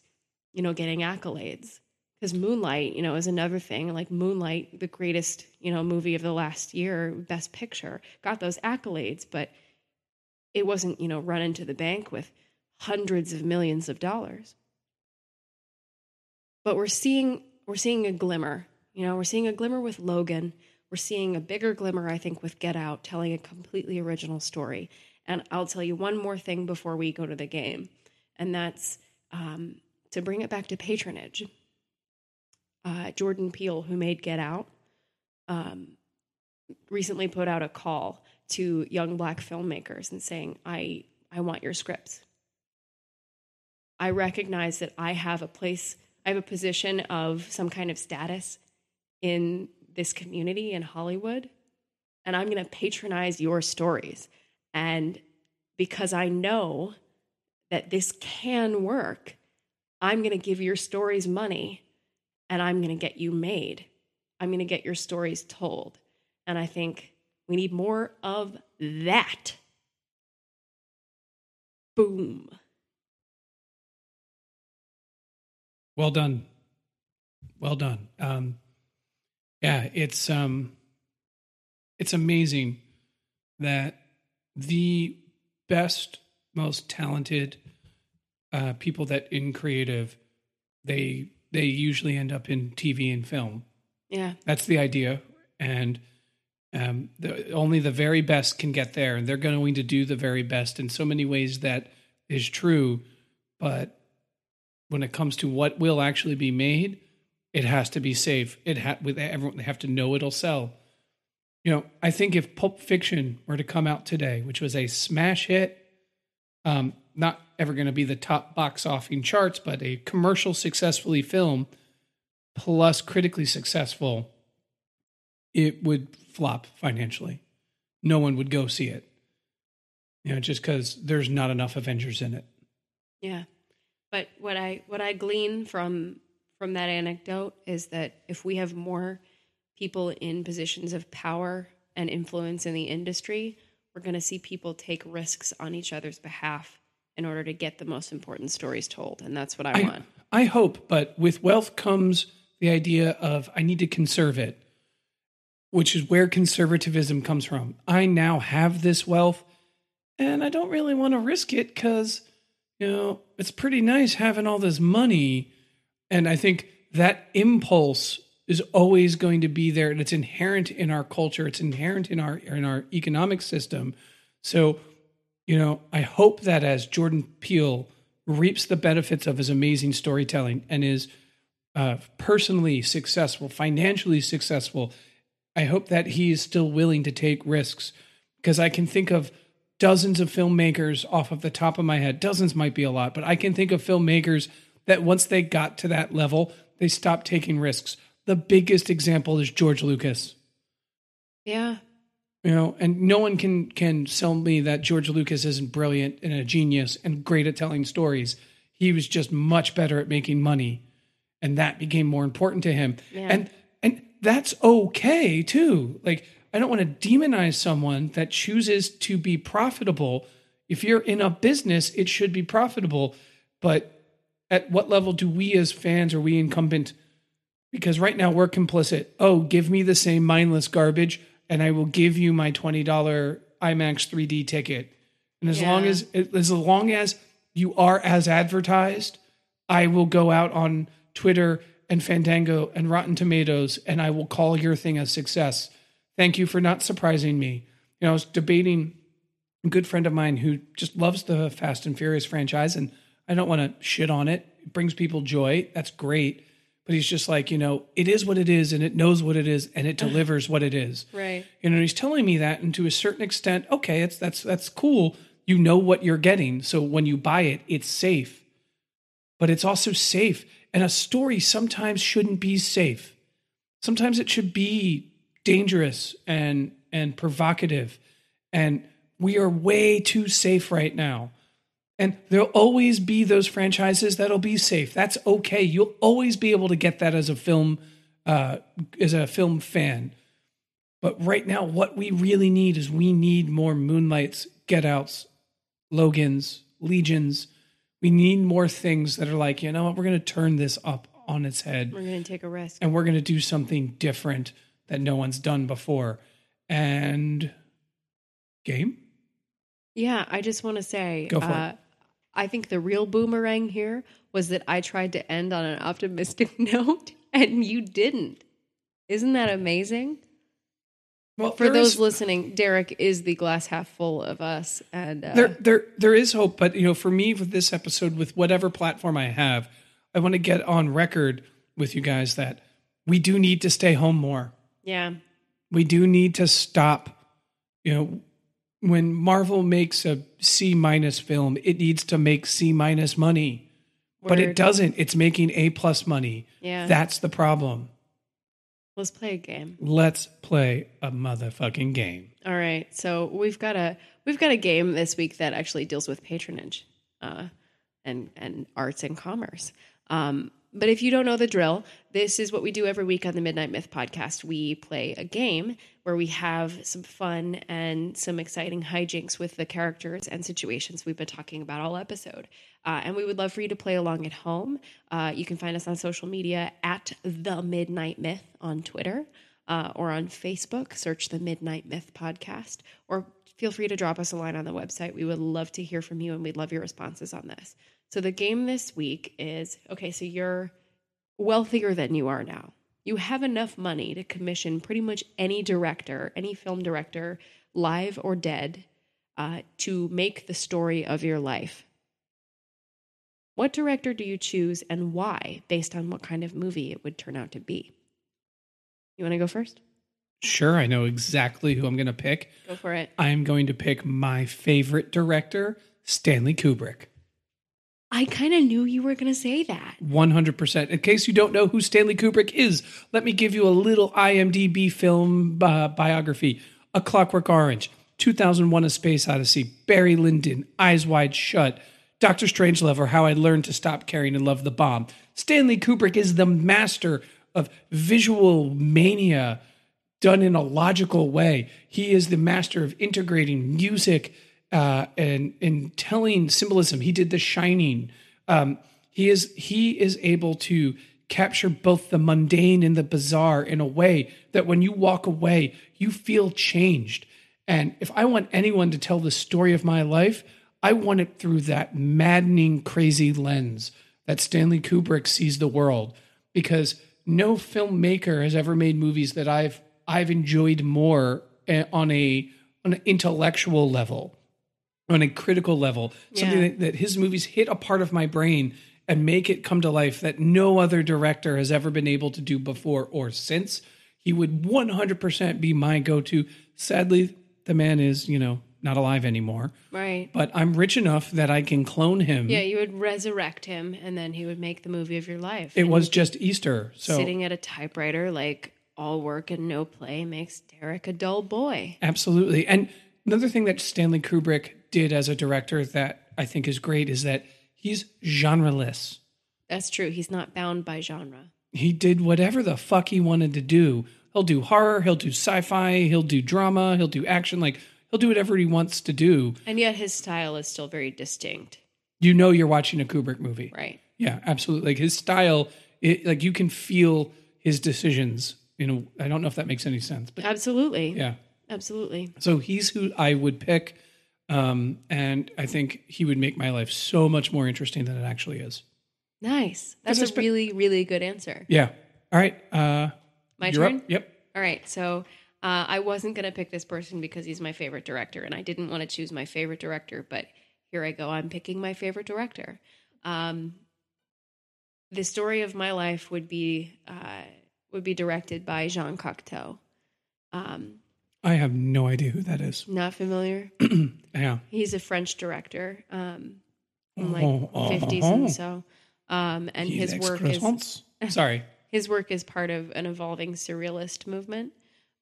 you know, getting accolades. Because Moonlight, you know, is another thing. Like Moonlight, the greatest, you know, movie of the last year, Best Picture, got those accolades, but it wasn't, you know, run into the bank with hundreds of millions of dollars. But we're seeing we're seeing a glimmer. You know, we're seeing a glimmer with Logan. We're seeing a bigger glimmer, I think, with Get Out, telling a completely original story. And I'll tell you one more thing before we go to the game, and that's um, to bring it back to patronage. Uh, Jordan Peele, who made Get Out, um, recently put out a call to young Black filmmakers and saying, I, I want your scripts. I recognize that I have a place, I have a position of some kind of status in this community in Hollywood, and I'm going to patronize your stories. And because I know that this can work, I'm going to give your stories money, and I'm going to get you made. I'm going to get your stories told. And I think we need more of that. Boom. Well done. Well done. Um, yeah, it's um, it's amazing that the best, most talented uh, people that in creative, they they usually end up in T V and film. Yeah, that's the idea, and um, the, only the very best can get there, and they're going to do the very best in so many ways. That is true, but when it comes to what will actually be made, it has to be safe. It ha- with everyone, they have to know it'll sell. You know, I think if Pulp Fiction were to come out today, which was a smash hit, um, not ever going to be the top box office in charts, but a commercial successfully film, plus critically successful, it would flop financially. No one would go see it, you know, just because there's not enough Avengers in it. Yeah, but what I what I glean from from that anecdote is that if we have more people in positions of power and influence in the industry, we're going to see people take risks on each other's behalf in order to get the most important stories told. And that's what I, I want. I hope, but with wealth comes the idea of I need to conserve it, which is where conservatism comes from. I now have this wealth and I don't really want to risk it because, you know, it's pretty nice having all this money. And I think that impulse is always going to be there, and it's inherent in our culture. It's inherent in our in our economic system. So, you know, I hope that as Jordan Peele reaps the benefits of his amazing storytelling and is uh, personally successful, financially successful, I hope that he is still willing to take risks, because I can think of dozens of filmmakers off of the top of my head. Dozens might be a lot, but I can think of filmmakers that once they got to that level, they stopped taking risks. The biggest example is George Lucas. Yeah. You know, and no one can can sell me that George Lucas isn't brilliant and a genius and great at telling stories. He was just much better at making money, and that became more important to him. Yeah. And and that's okay too. Like, I don't want to demonize someone that chooses to be profitable. If you're in a business, it should be profitable, but at what level do we as fans, are we incumbent? Because right now we're complicit. Oh, give me the same mindless garbage and I will give you my twenty dollars IMAX three D ticket. And as yeah. long as, as long as you are as advertised, I will go out on Twitter and Fandango and Rotten Tomatoes and I will call your thing a success. Thank you for not surprising me. You know, I was debating a good friend of mine who just loves the Fast and Furious franchise, and I don't want to shit on it. It brings people joy. That's great. But he's just like, you know, it is what it is, and it knows what it is, and it delivers what it is. Right. You know, he's telling me that, and to a certain extent, okay, it's, that's that's cool. You know what you're getting. So when you buy it, it's safe. But it's also safe. And a story sometimes shouldn't be safe. Sometimes it should be dangerous and and provocative. And we are way too safe right now. And there'll always be those franchises that'll be safe. That's okay. You'll always be able to get that as a film, uh, as a film fan. But right now, what we really need is we need more Moonlights, Get Outs, Logans, Legions. We need more things that are like, you know what, we're going to turn this up on its head. We're going to take a risk. And we're going to do something different that no one's done before. And game? Yeah, I just want to say... Go for uh, it. I think the real boomerang here was that I tried to end on an optimistic note and you didn't. Isn't that amazing? Well, for those is, listening, Derek is the glass half full of us. And uh, there, there, there is hope. But, you know, for me, with this episode, with whatever platform I have, I want to get on record with you guys that we do need to stay home more. Yeah. We do need to stop. You know, when Marvel makes a C minus film, it needs to make C minus money, Word. But it doesn't. It's making A plus money. Yeah. That's the problem. Let's play a game. Let's play a motherfucking game. All right. So we've got a, we've got a game this week that actually deals with patronage, uh, and, and arts and commerce. Um, But if you don't know the drill, this is what we do every week on the Midnight Myth podcast. We play a game where we have some fun and some exciting hijinks with the characters and situations we've been talking about all episode. Uh, and we would love for you to play along at home. Uh, you can find us on social media at The Midnight Myth on Twitter uh, or on Facebook. Search The Midnight Myth podcast, or feel free to drop us a line on the website. We would love to hear from you, and we'd love your responses on this. So the game this week is, okay, so you're wealthier than you are now. You have enough money to commission pretty much any director, any film director, live or dead, uh, to make the story of your life. What director do you choose and why, based on what kind of movie it would turn out to be? You want to go first? Sure, I know exactly who I'm going to pick. Go for it. I'm going to pick my favorite director, Stanley Kubrick. I kind of knew you were going to say that. one hundred percent. In case you don't know who Stanley Kubrick is, let me give you a little I M D B film uh, biography. A Clockwork Orange, two thousand one A Space Odyssey, Barry Lyndon, Eyes Wide Shut, Doctor Strangelove, or How I Learned to Stop Caring and Love the Bomb. Stanley Kubrick is the master of visual mania done in a logical way. He is the master of integrating music Uh, and in telling symbolism. He did The Shining. Um, he is he is able to capture both the mundane and the bizarre in a way that when you walk away, you feel changed. And if I want anyone to tell the story of my life, I want it through that maddening, crazy lens that Stanley Kubrick sees the world. Because no filmmaker has ever made movies that I've I've enjoyed more on a on an intellectual level. On a critical level, something yeah. that, that his movies hit a part of my brain and make it come to life that no other director has ever been able to do before or since. He would one hundred percent be my go-to. Sadly, the man is, you know, not alive anymore. Right. But I'm rich enough that I can clone him. Yeah, you would resurrect him, and then he would make the movie of your life. It and was just Easter. So sitting at a typewriter, like, all work and no play makes Derek a dull boy. Absolutely. And another thing that Stanley Kubrick did as a director that I think is great is that he's genreless. That's true. He's not bound by genre. He did whatever the fuck he wanted to do. He'll do horror. He'll do sci-fi. He'll do drama. He'll do action. Like, he'll do whatever he wants to do. And yet his style is still very distinct. You know you're watching a Kubrick movie. Right. Yeah, absolutely. Like, his style, it, like, you can feel his decisions. You know, I don't know if that makes any sense. But absolutely. Yeah. Absolutely. So he's who I would pick. Um, and I think he would make my life so much more interesting than it actually is. Nice. That's a spe- really, really good answer. Yeah. All right. Uh, my turn? Up. Yep. All right. So uh, I wasn't going to pick this person because he's my favorite director, and I didn't want to choose my favorite director, but here I go. I'm picking my favorite director. Um, the story of my life would be uh, would be directed by Jean Cocteau. Um I have no idea who that is. Not familiar? Yeah. He's a French director um, from like oh, oh, fifties oh. and so. Um, and he his work is... Sorry. His work is part of an evolving surrealist movement.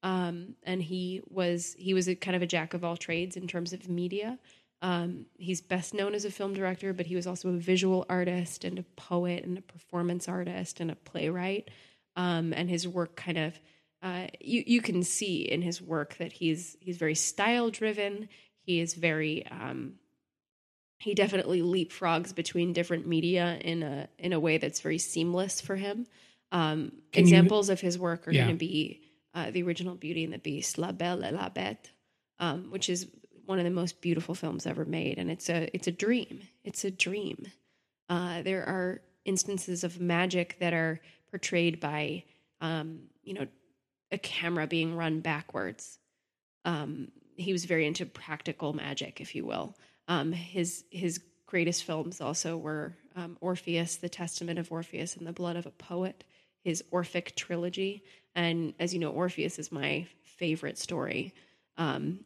Um, and he was he was a kind of a jack of all trades in terms of media. Um, he's best known as a film director, but he was also a visual artist and a poet and a performance artist and a playwright. Um, and his work kind of... Uh, you, you can see in his work that he's he's very style-driven. He is very... Um, he definitely leapfrogs between different media in a in a way that's very seamless for him. Um, examples you, of his work are yeah. going to be uh, the original Beauty and the Beast, La Belle et la Bête, um, which is one of the most beautiful films ever made. And it's a, it's a dream. It's a dream. Uh, there are instances of magic that are portrayed by, um, you know, a camera being run backwards. Um, he was very into practical magic, if you will. Um, his, his greatest films also were um, Orpheus, The Testament of Orpheus and the Blood of a Poet, his Orphic trilogy. And as you know, Orpheus is my favorite story. Um,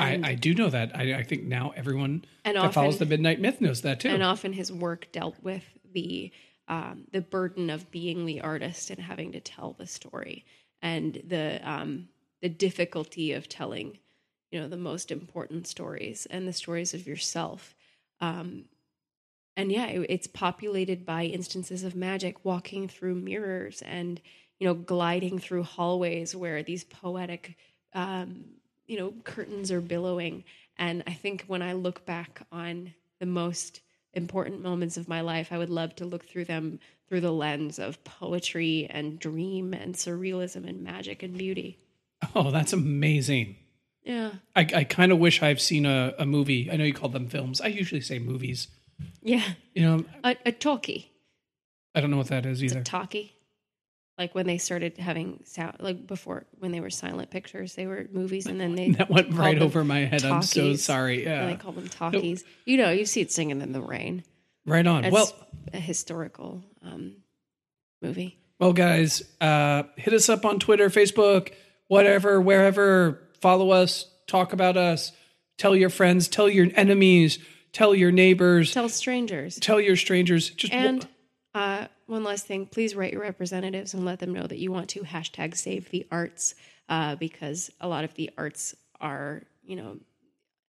I, I do know that. I, I think now everyone that often, follows the Midnight Myth knows that too. And often his work dealt with the um, the burden of being the artist and having to tell the story, and the um, the difficulty of telling, you know, the most important stories and the stories of yourself. Um, and yeah, it, it's populated by instances of magic, walking through mirrors, and you know, gliding through hallways where these poetic Um, you know, curtains are billowing. And I think when I look back on the most important moments of my life, I would love to look through them through the lens of poetry and dream and surrealism and magic and beauty. Oh, that's amazing. Yeah. I, I kind of wish I've seen a, a movie. I know you call them films. I usually say movies. Yeah. You know, a, a talkie. I don't know what that is either. It's a talkie. Like when they started having sound, like before when they were silent pictures, they were movies, and then they that went right over my head. Talkies. I'm so sorry. Yeah, and they call them talkies. No. You know, you see it Singing in the Rain. Right on. That's well, a historical um, movie. Well, guys, uh, hit us up on Twitter, Facebook, whatever, wherever. Follow us. Talk about us. Tell your friends. Tell your enemies. Tell your neighbors. Tell strangers. Tell your strangers. Just and. W- Uh, one last thing, please write your representatives and let them know that you want to hashtag save the arts, uh, because a lot of the arts are, you know,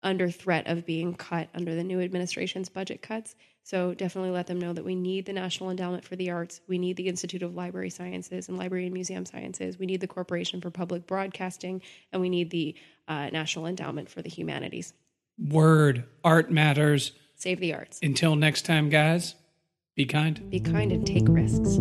under threat of being cut under the new administration's budget cuts. So definitely let them know that we need the National Endowment for the Arts. We need the Institute of Library Sciences and Library and Museum Sciences. We need the Corporation for Public Broadcasting, and we need the uh, National Endowment for the Humanities. Word. Art matters. Save the arts. Until next time, guys. Be kind. Be kind and take risks.